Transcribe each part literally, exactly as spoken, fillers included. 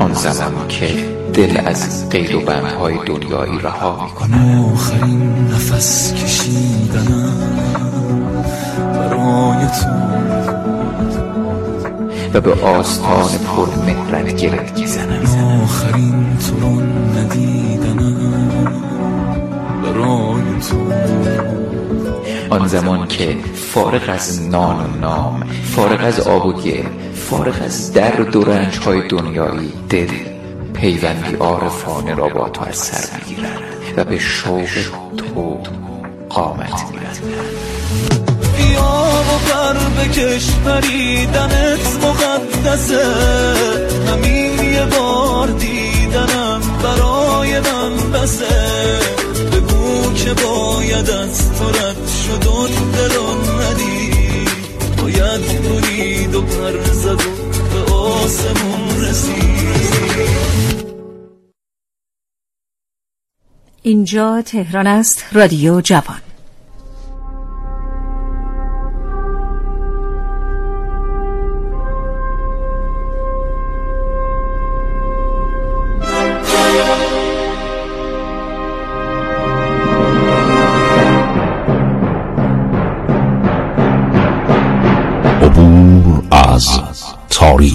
آن زمان که دل از قید و بندهای دنیایی رها میکنم، آخرین نفس کشیدنم برای تو و به آستان پر مهرت گرد میزنم، آخرین تو رو ندیدنم برای تو. آن زمان که فارغ از نان و نام، فارغ از آب و گل، فارغ از درد و رنج‌های دنیایی، دل پیوندی عارفانه را با تو از سر می‌گیرد و به شوق تو قامت می‌گیرد. بیا و پر بکش، پریدنت مقدسه، همین یه بار دیدنم برای من بسه. که باید از تو رد شد و دلم ندید، باید برید و پر زد و به آسمون رسید. اینجا تهران است، رادیو جوان. تاریخ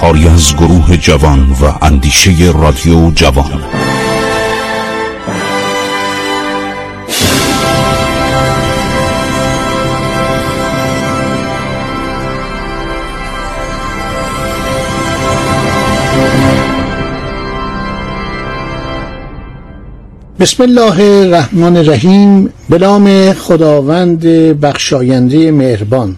کاری از گروه جوان و اندیشه رادیو جوان. بسم الله الرحمن الرحیم. به نام خداوند بخشاینده مهربان.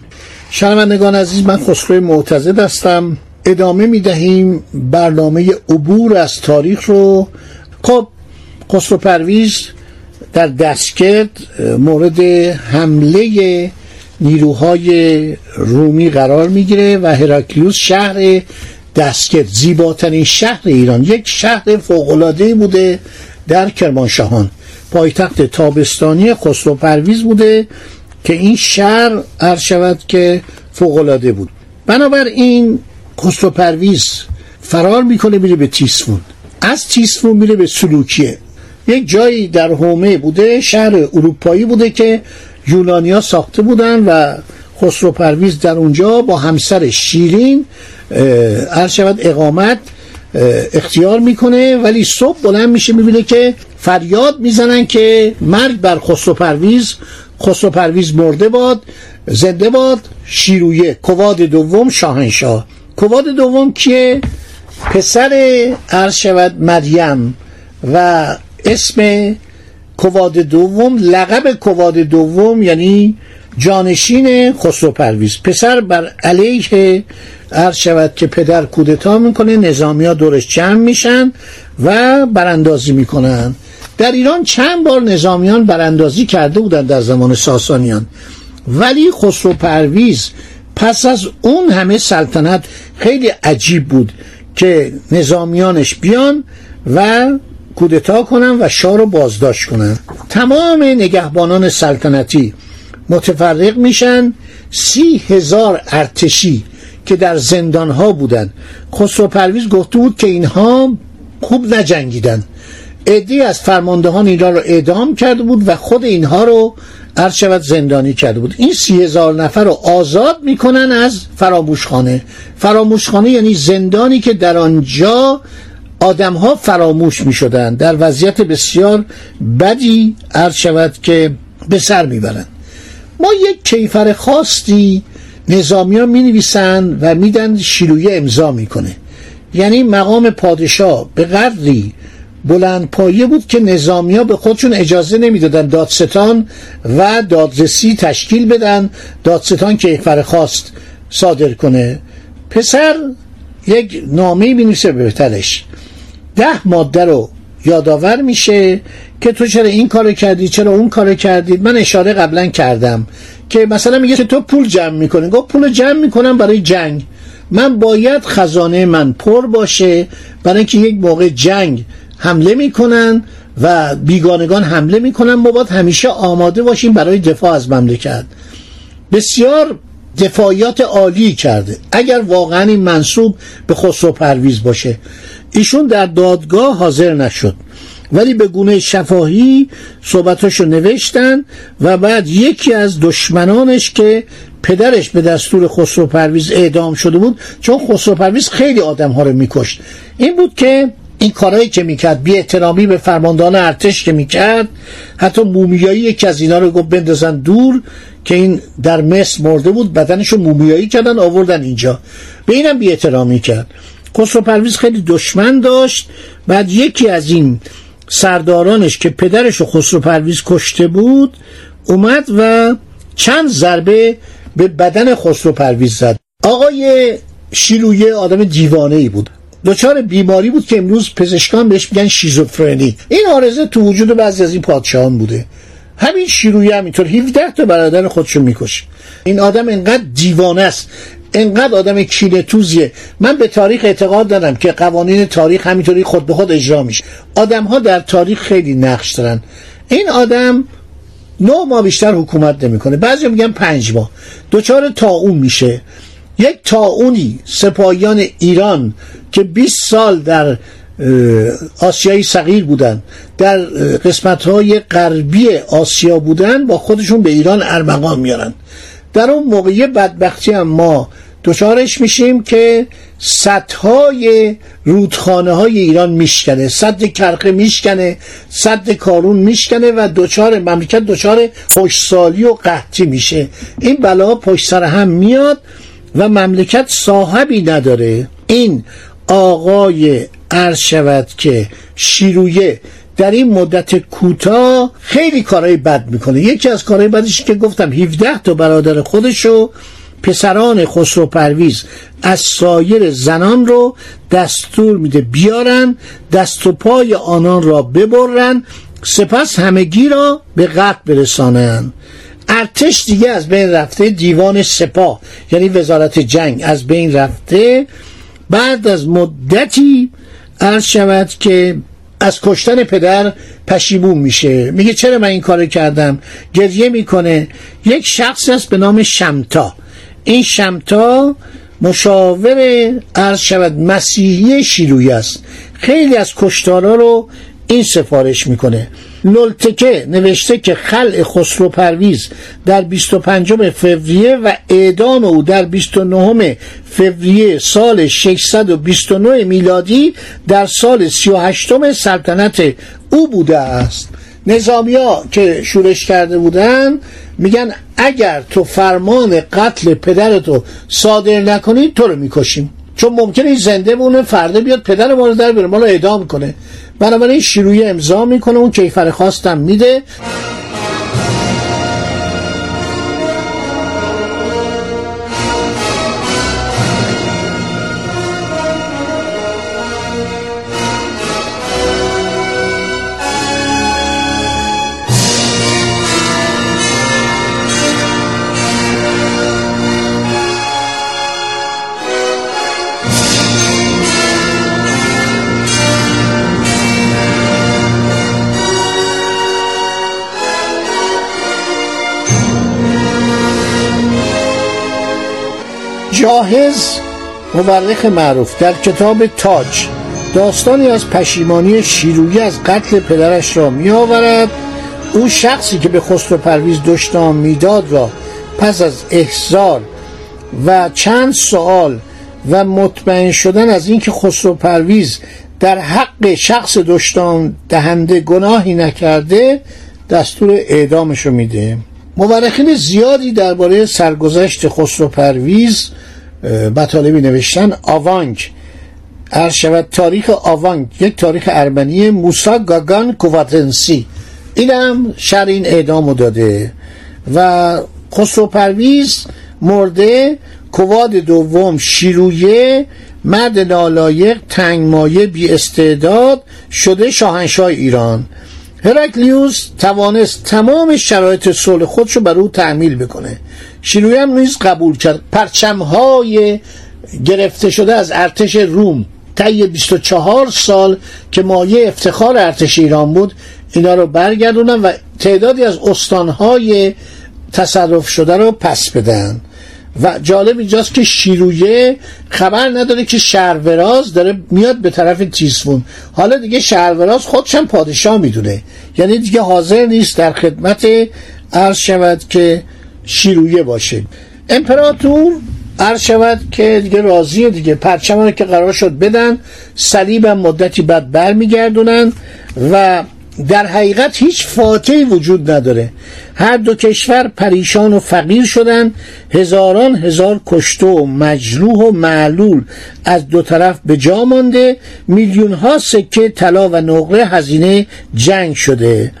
شنوندگان عزیز، من خسرو معتزد هستم. ادامه می دهیم برنامه عبور از تاریخ رو. خب، خسرو پرویز در دستگرد مورد حمله نیروهای رومی قرار می گیره و هراکلیوس شهر دستگرد، زیباترین شهر ایران، یک شهر فوق‌العاده بوده در کرمانشاهان، پایتخت تابستانی خسرو پرویز بوده که این شهر عرض شود که فوق‌العاده بود. بنابراین خسرو پرویز فرار میکنه، میره به تیسفون، از تیسفون میره به سلوکیه، یک جایی در حومه بوده، شهر اروپایی بوده که یونانیا ساخته بودن و خسرو پرویز در اونجا با همسر شیرین عرض شود اقامت اختیار میکنه. ولی صبح بلند میشه، میبینه که فریاد میزنن که مرگ بر خسرو پرویز، خسرو پرویز مرده باد، زنده باد شیرویه، قباد دوم شاهنشاه. قباد دوم که پسر عرض شود مریم و اسم قباد دوم، لقب قباد دوم یعنی جانشین خسرو پرویز. پسر بر علیه عرض شود که پدر کودتا میکنه، نظامی ها دورش جمع میشن و براندازی میکنن. در ایران چند بار نظامیان براندازی کرده بودن در زمان ساسانیان، ولی خسرو پرویز پس از اون همه سلطنت خیلی عجیب بود که نظامیانش بیان و کودتا کنن و شاه رو بازداشت کنن. تمام نگهبانان سلطنتی متفرق میشن. سی هزار ارتشی که در زندان ها بودن، خسرو پرویز گفته بود که اینها خوب نجنگیدن. عده‌ای از فرماندهان اینا رو اعدام کرده بود و خود اینها رو عرض شود زندانی کرده بود. این سی هزار نفر رو آزاد میکنن از فراموش خانه. فراموش خانه یعنی زندانی که در آنجا آدم ها فراموش میشدن، در وضعیت بسیار بدی عرض شود که به سر میبرن. ما یک کیفر خاصی نظامی ها می نویسن و میدن شیرویه امضا میکنه. یعنی مقام پادشاه به قدری بلند پایه بود که نظامی ها به خودشون اجازه نمیدادن دادستان و دادرسی تشکیل بدن، دادستان کیفر خواست صادر کنه. پسر یک نامه می نویسه به پدرش، ده ماده رو یادآور میشه که تو چرا این کارو کردی، چرا اون کارو کردی. من اشاره قبلا کردم که مثلا میگه که تو پول جمع میکنی، گفت پول جمع میکنم برای جنگ، من باید خزانه من پر باشه برای اینکه یک موقع جنگ حمله میکنن و بیگانگان حمله میکنن، ما باید همیشه آماده باشیم برای دفاع از مملکت. بسیار دفاعیات عالی کرده. اگر واقعا این منسوب به خسرو پرویز باشه، ایشون در دادگاه حاضر نشد ولی به گونه شفاهی صحبتاشو نوشتن و بعد یکی از دشمنانش که پدرش به دستور خسرو پرویز اعدام شده بود، چون خسرو پرویز خیلی آدم‌ها رو می‌کشت، این بود که این کارهایی که میکرد، بی احترامی به فرماندهان ارتش که میکرد، حتی مومیایی یکی از اینا رو گفت بندازن دور که این در مصر مرده بود، بدنشو مومیایی کردن آوردن اینجا، به اینم بی احترامی کرد. خسرو پرویز خیلی دشمن داشت. بعد یکی از این سردارانش که پدرشو خسرو پرویز کشته بود اومد و چند ضربه به بدن خسرو پرویز زد. آقای شیرویه آدم دیوانه‌ای بود، دچار بیماری بود که امروز پزشکان بهش میگن شیزوفرنی. این آرزه تو وجود بعضی از این پادشاهان بوده. همین شیرویه هم اینطور هفده تا برادر خودشون میکشه. این آدم انقدر دیوانه است، انقدر آدم کینه توزیه. من به تاریخ اعتقاد دارم که قوانین تاریخ همینطوری خود به خود اجرا میشه. آدم‌ها در تاریخ خیلی نقش دارن. این آدم نه ماه بیشتر حکومت نمیکنه، بعضی میگن پنج ماه. دچار طاعون میشه. یک طاعونی سپاهیان ایران که بیست سال در آسیای صغیر بودن، در قسمت‌های غربی آسیا بودن، با خودشون به ایران ارمغان میارن. در اون موقعی بدبختی هم ما دچارش میشیم که سدهای رودخانه های ایران میشکنه، سد کرقه میشکنه، سد کارون میشکنه و دچار مملکت دچار خشکسالی و قحطی میشه. این بلا پشت سر هم میاد و مملکت صاحبی نداره. این آقای عرض شود که شیرویه در این مدت کوتاه خیلی کارهای بد میکنه. یکی از کارهای بدش که گفتم هفده تا برادر خودشو، پسران خسرو پرویز، از سایر زنان رو دستور میده بیارن، دست و پای آنان را ببرن، سپس همگی را به قتل برسانن. ارتش دیگه از بین رفته، دیوان سپاه یعنی وزارت جنگ از بین رفته. بعد از مدتی عرض شود که از کشتن پدر پشیمون میشه، میگه چرا من این کارو کردم، گریه میکنه. یک شخصی است به نام شمتا. این شمتا مشاور عرض شود مسیحی شیرویه است. خیلی از کشتارا رو این سفارش میکنه. لولتکه نوشته که خلع خسرو پرویز در بیست و پنجم فوریه و اعدام او در بیست و نهم فوریه سال ششصد و بیست و نه میلادی در سال سی و هشتم سلطنت او بوده است. نظامیا که شورش کرده بودن میگن اگر تو فرمان قتل پدرتو صادر نکنی تو رو میکشیم، چون ممکنه این زنده بونه، فردا بیاد پدر ما رو در بیاره، ما رو اعدام کنه. بنابراین شیرویه امضا میکنه، اون کیفر خواستم میده. جاهز، مورخ معروف، در کتاب تاج داستانی از پشیمانی شیرویه از قتل پدرش را می آورد. او شخصی که به خسرو پرویز دشنام میداد را پس از احضار و چند سوال و مطمئن شدن از اینکه خسرو پرویز در حق شخص دشنام دهنده گناهی نکرده، دستور اعدامش را میده. مورخین زیادی درباره سرگذشت خسرو پرویز مطالبی نوشتن. آوانک عرض شود، تاریخ آوانک یک تاریخ ارمنی موسا گاگان کواتنسی، این هم شرح این اعدامو داده و خسرو پرویز مرده. قباد دوم شیرویه مرد نالایق، تنگمایه، بی استعداد شده شاهنشاه ایران. هراکلیوس توانست تمام شرایط صلح خودشو بر او تحمیل بکنه، شیرویه هم نیز قبول کرد. پرچم‌های گرفته شده از ارتش روم طی بیست و چهار سال که مایه افتخار ارتش ایران بود، اینا رو برگردونن و تعدادی از استانهای تصرف شده رو پس بدن. و جالب اینجاست که شیرویه خبر نداره که شروراز داره میاد به طرف تیسفون. حالا دیگه شروراز خودش هم پادشاه میدونه، یعنی دیگه حاضر نیست در خدمت عرض شود که شیرویه باشه. امپراتور عرض شود که دیگه راضیه، دیگه پرچمانه که قرار شد بدن، صلیب هم مدتی بعد برمیگردونن و در حقیقت هیچ فاتحی وجود نداره. هر دو کشور پریشان و فقیر شدن، هزاران هزار کشته و مجروح و معلول از دو طرف به جا مانده، میلیون ها سکه طلا و نقره هزینه جنگ شده.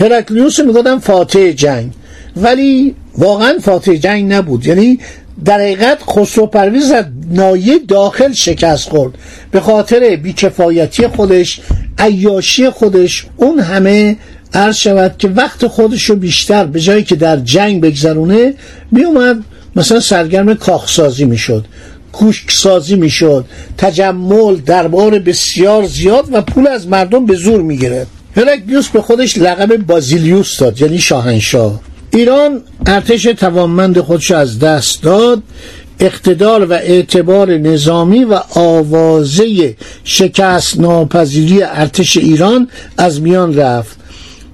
هراکلیوس میگفتن فاتح جنگ، ولی واقعا فاتح جنگ نبود، یعنی در حقیقت خسرو پرویز از نایه داخل شکست خورد به خاطر بیکفایتی خودش، عیاشی خودش. اون همه عرض شود که وقت خودشو بیشتر به جایی که در جنگ بگذرونه میومد مثلا سرگرم کاخسازی میشد، کوشکسازی میشد، تجمل، دربار بسیار زیاد و پول از مردم به زور میگرفت. هراکلیوس به خودش لقب بازیلیوس داد، یعنی شاهنشاه. ایران ارتش توانمند خودش از دست داد، اقتدار و اعتبار نظامی و آوازه شکست ناپذیری ارتش ایران از میان رفت.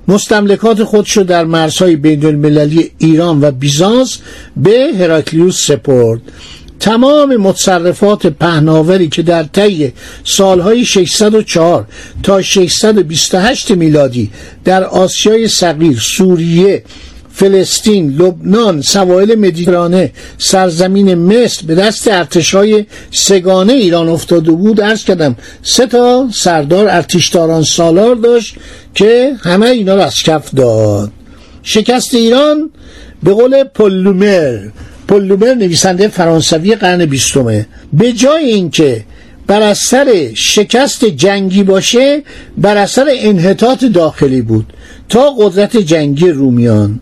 مستملکات خودش را در مرزهای بین المللی ایران و بیزانس به هراکلیوس سپرد. تمام متصرفات پهناوری که در طی سالهای ششصد و چهار تا ششصد و بیست و هشت میلادی در آسیای صغیر، سوریه، فلسطین، لبنان، سواحل مدیترانه، سرزمین مصر به دست ارتش‌های سگانه ایران افتاده بود، عرض کردم سه تا سردار ارتشداران سالار داشت که همه اینا را از کف داد. شکست ایران به قول پولومر، پولومر نویسنده فرانسوی قرن بیستمه، به جای اینکه بر اثر شکست جنگی باشه، بر اثر انحطاط داخلی بود تا قدرت جنگی رومیان.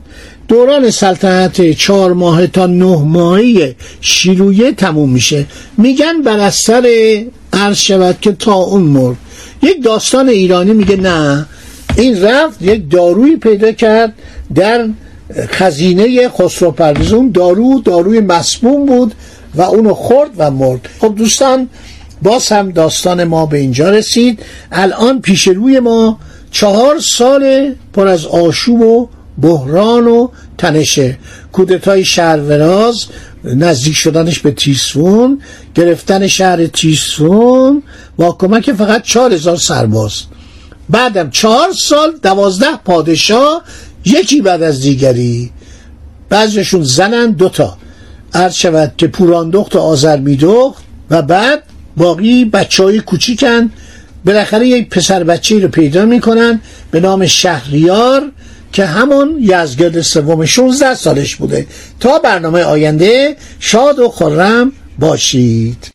دوران سلطنت چهار ماه تا نه ماهی شیرویه تموم میشه. میگن بر اثر عرض شود که تا اون مرد. یک داستان ایرانی میگه نه، این رفت یک دارویی پیدا کرد در خزینه خسرو پرویز. اون دارو داروی مسموم بود و اونو خورد و مرد. خب دوستان، باز هم داستان ما به اینجا رسید. الان پیش روی ما چهار سال پر از آشوب و بحران و تنشه: کودتای شهروراز، نزدیک شدنش به تیسفون، گرفتن شهر تیسفون با کمک فقط چهار هزار سرباز، بعدم چهار سال دوازده پادشاه یکی بعد از دیگری، بعضیشون زنن دوتا، عرض شود که پوراندخت و آذرمیدخت، و بعد باقی بچه های کوچیکن. بالاخره یک پسر بچه‌ای رو پیدا میکنن به نام شهریار که همون یزگرد سوم شانزده سالش بوده. تا برنامه آینده شاد و خرم باشید.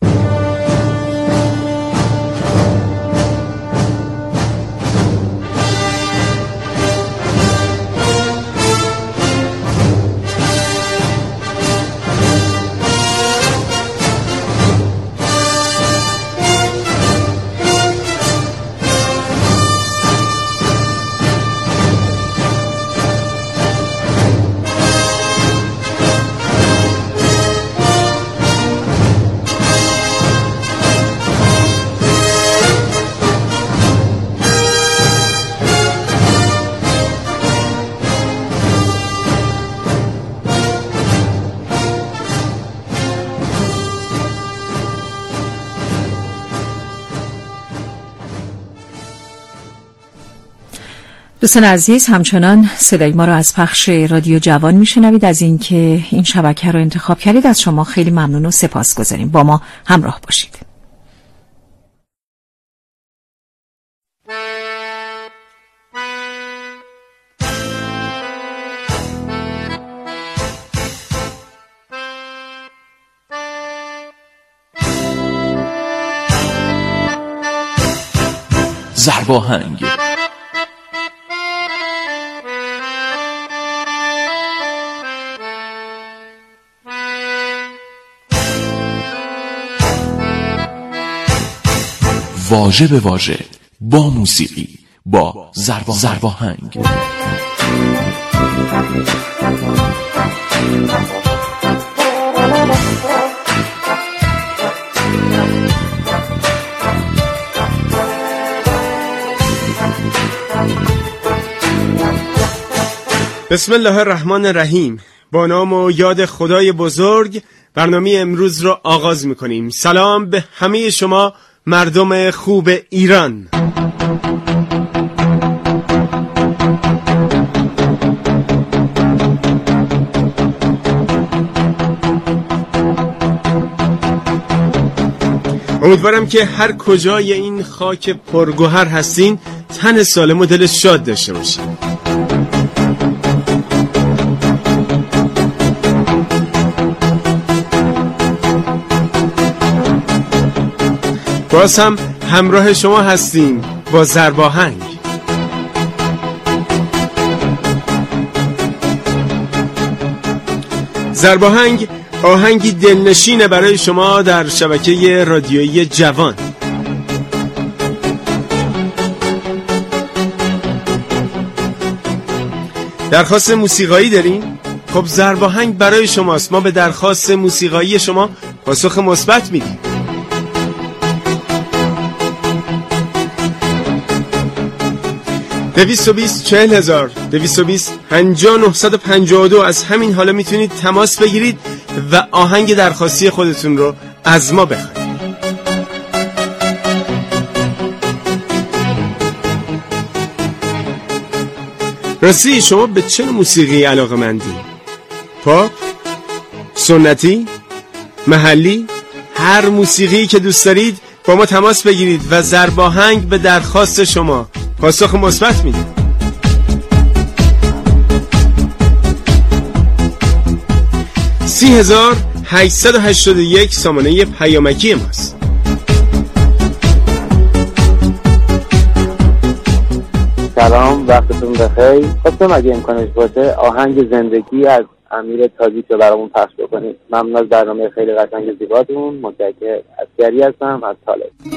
دوستان عزیز، همچنان صدای ما رو از پخش رادیو جوان میشنوید. از اینکه این شبکه رو انتخاب کردید از شما خیلی ممنون و سپاسگزاریم. با ما همراه باشید. زرباهنگ واژه به واژه با موسیقی، با زرباهنگ. بسم الله الرحمن الرحیم. با نام و یاد خدای بزرگ برنامه امروز را آغاز می‌کنیم. سلام به همه شما مردم خوب ایران. امیدوارم که هر کجای این خاک پرگوهر هستین تن سالم و دل شاد داشته باشین. باز هم همراه شما هستیم با زرباهنگ. زرباهنگ آهنگی دلنشینه برای شما در شبکه رادیویی جوان. درخواست موسیقایی داریم؟ خب زرباهنگ برای شماست. ما به درخواست موسیقایی شما پاسخ مثبت میدیم. دویست و بیست چهل هزار دویست و بیست پنجاه و نه صد و پنجاه و دو از همین حالا میتونید تماس بگیرید و آهنگ درخواستی خودتون رو از ما بخواید. راستی شما به چه موسیقی علاقه‌مندی؟ پاپ، سنتی، محلی، هر موسیقی که دوست دارید با ما تماس بگیرید و زرباهنگ به درخواست شما پاسخ مثبت میدید. سی هزار هشتصد و هشتاد و یک سامانه پیامکی ماست. سلام، وقتتون بخیر. خواستم اگه امکانش باشه آهنگ زندگی از امیر تاجیکو برامون پخش بکنید. ممنون از برنامه خیلی قشنگ زیباتون. متشکرم. عسکری هستم از طالب.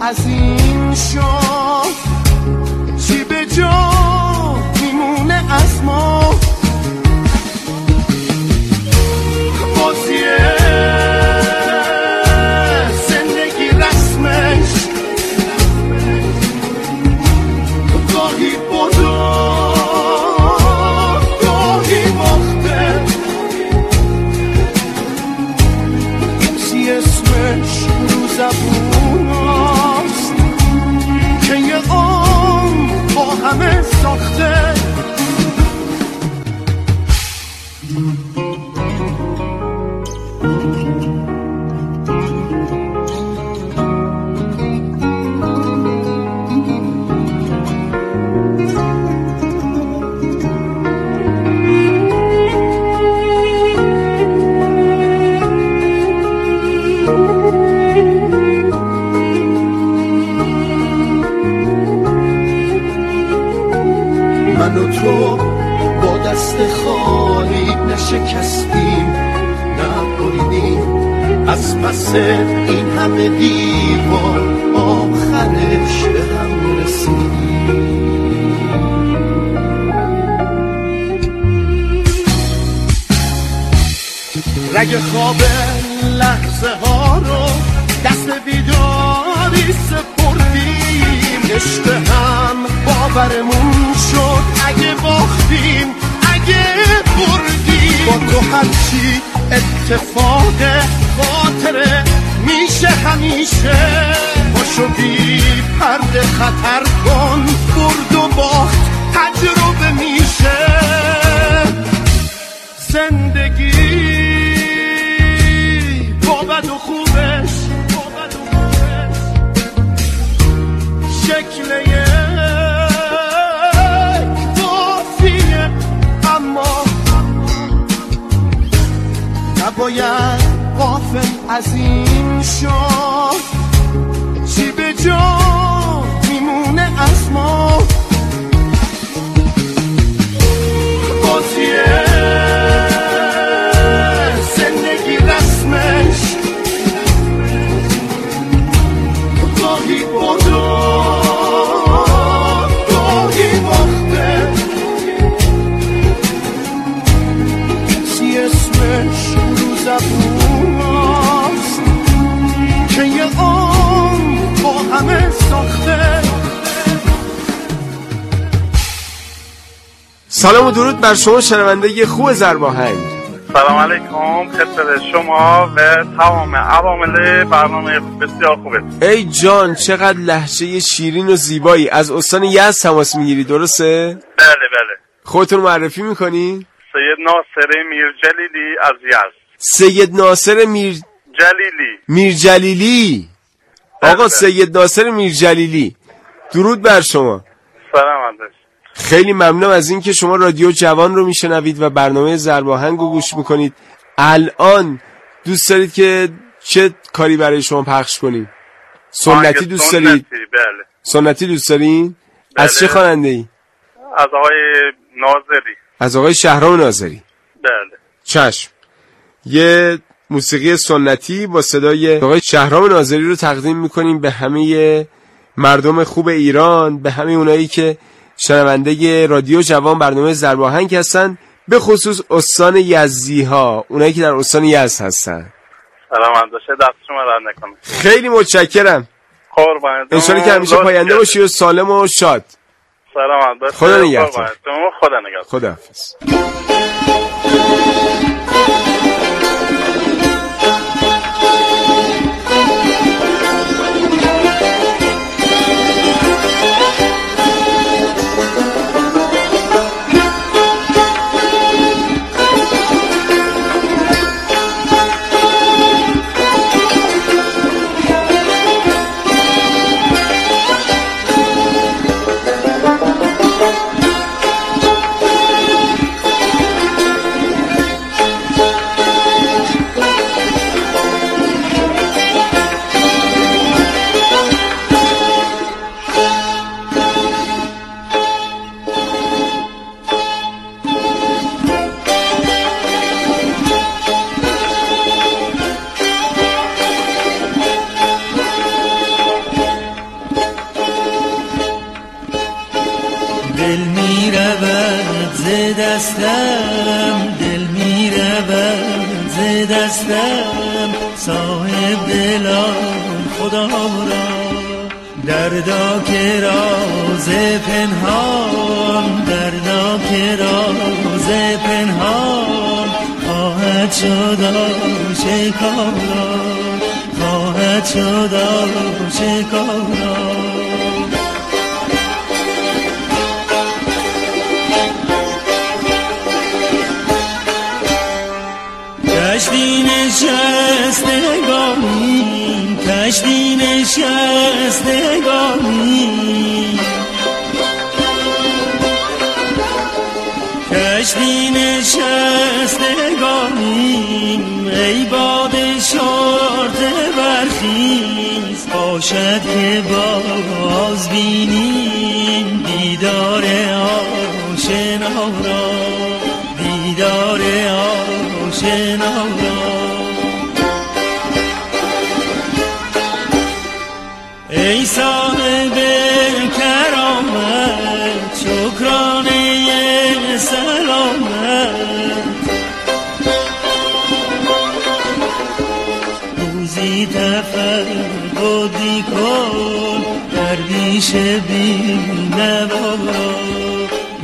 از این شام چی به جا میمونه از ما؟ بازیه زندگی رسمش گاهی بودا گاهی باخته، این سی اسمش رو زبونم همه ساخته. این همه دیوار آخرش به هم رسید. رگ خواب لحظه ها رو دست بیداری سپردیم، عشق هم باورمون شد. اگه باختیم اگه بردیم با تو هرچی اتفاق خاطره میشه همیشه باشو بی پرده خطر کن، برد و باخت تجربه میشه زندگی با بد و خوبش، شکل یک توفیه، اما نباید غافل از این شد چی به جا میمونه از ما. بازیه زندگی رسمش گاهی بودو گاهی باخته، سی اسمش رو زبون هاست که یه آن با همه ساخته. سلام و درود بر شما شنونده خوب ضرباهنگ. سلام علیکم خدمت شما و تمام عوامل برنامه بسیار خوبه. ای جان چقدر لهجه شیرین و زیبایی. از استان یزد تماس میگیری درسته؟ بله بله. خودتون معرفی میکنی؟ سید ناصر میرجلیلی از یزد. سید ناصر میرجلیلی میرجلیلی آقا بله. سید ناصر میرجلیلی درود بر شما. سلام علیکم. خیلی ممنونم از این که شما رادیو جوان رو میشنوید و برنامه ضرباهنگ رو گوش میکنید. الان دوست دارید که چه کاری برای شما پخش کنید؟ سنتی دوست دارید؟ بله. سنتی دوست دارید؟ بله. از چه خواننده ای؟ از آقای نازری. از آقای شهرام نازری. بله. چشم. یه موسیقی سنتی با صدای آقای شهرام نازری رو تقدیم میکنیم به همه مردم خوب ایران، به همه اونایی که شنونده رادیو جوان برنامه ضرباهنگ هستن، به خصوص استان یزدی ها، اونایی که در استان یزد هستن. سلام انداشه دست شما رد نکنم. خیلی متشکرم. قربانتون. انشالله که همیشه پاینده باشی و سالم و شاد. سلام انداشه. خدا نگهدار. خدا نگهدار. خداحافظ.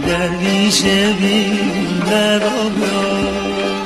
Derviş evim ver oğlum.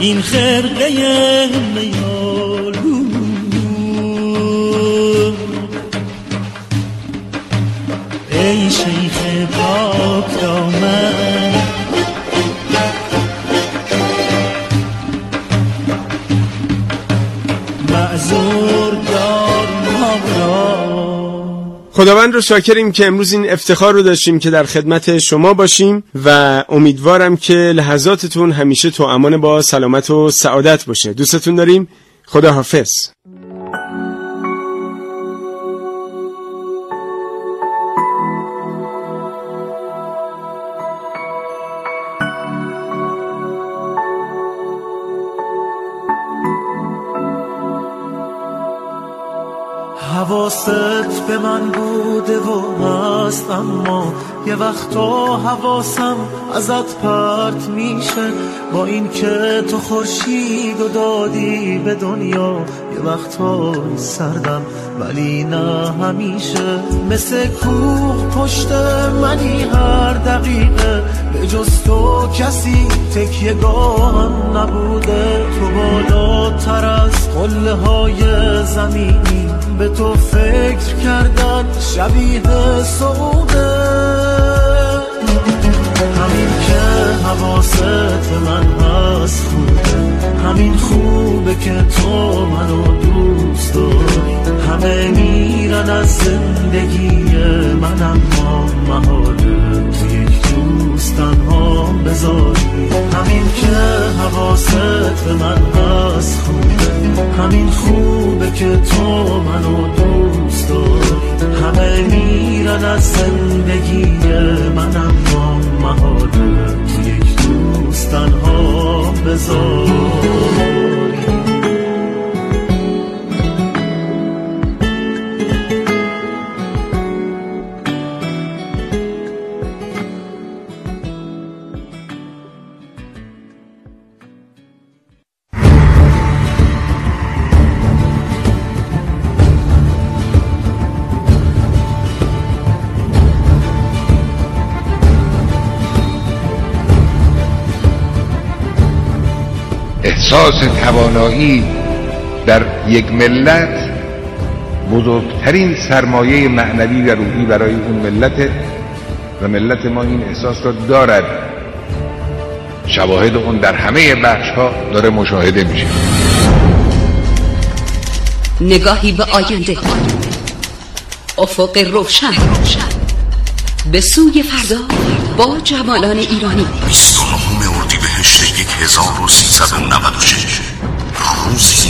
این خرقه میالو ای شیخ پاک دامن معذور دار ما را. خداوند رو شاکریم که امروز این افتخار رو داشتیم که در خدمت شما باشیم و امیدوارم که لحظاتتون همیشه تو امان با سلامت و سعادت باشه. دوستتون داریم. خدا حافظ. حواست به من بوده و هست، اما یه وقتا حواسم ازت پرت میشه. با این که تو خورشید و دادی به دنیا، یه وقتا سردم ولی نه همیشه. مثل کوه پشت منی هر دقیقه، به جز تو کسی تکیه گاهم نبوده. تو بالاتر از قله های زمینی، به تو فکر کردن شبیه صعوده. همین که حواست به من هست خوبه، همین خوبه که تو منو دوست داری. همه میرن از زندگی من، اما محاله تو یک دوست تنها بذاری. همین که حواست به من هست خوبه، همین خوبه که تو منو دوست داری. همه میرن از زندگی من، اما محاله تو یک دوست تنها بذاری. احساس توانایی در یک ملت بزرگترین سرمایه معنوی و روحی برای اون ملت، و ملت ما این احساس را دارد. شواهد اون در همه بخش‌ها داره مشاهده میشه. نگاهی به آینده، افق روشن به سوی فردا با جوانان ایرانی. بیست و نه اردیبهشت هزار و سیصد و نود و شش روزی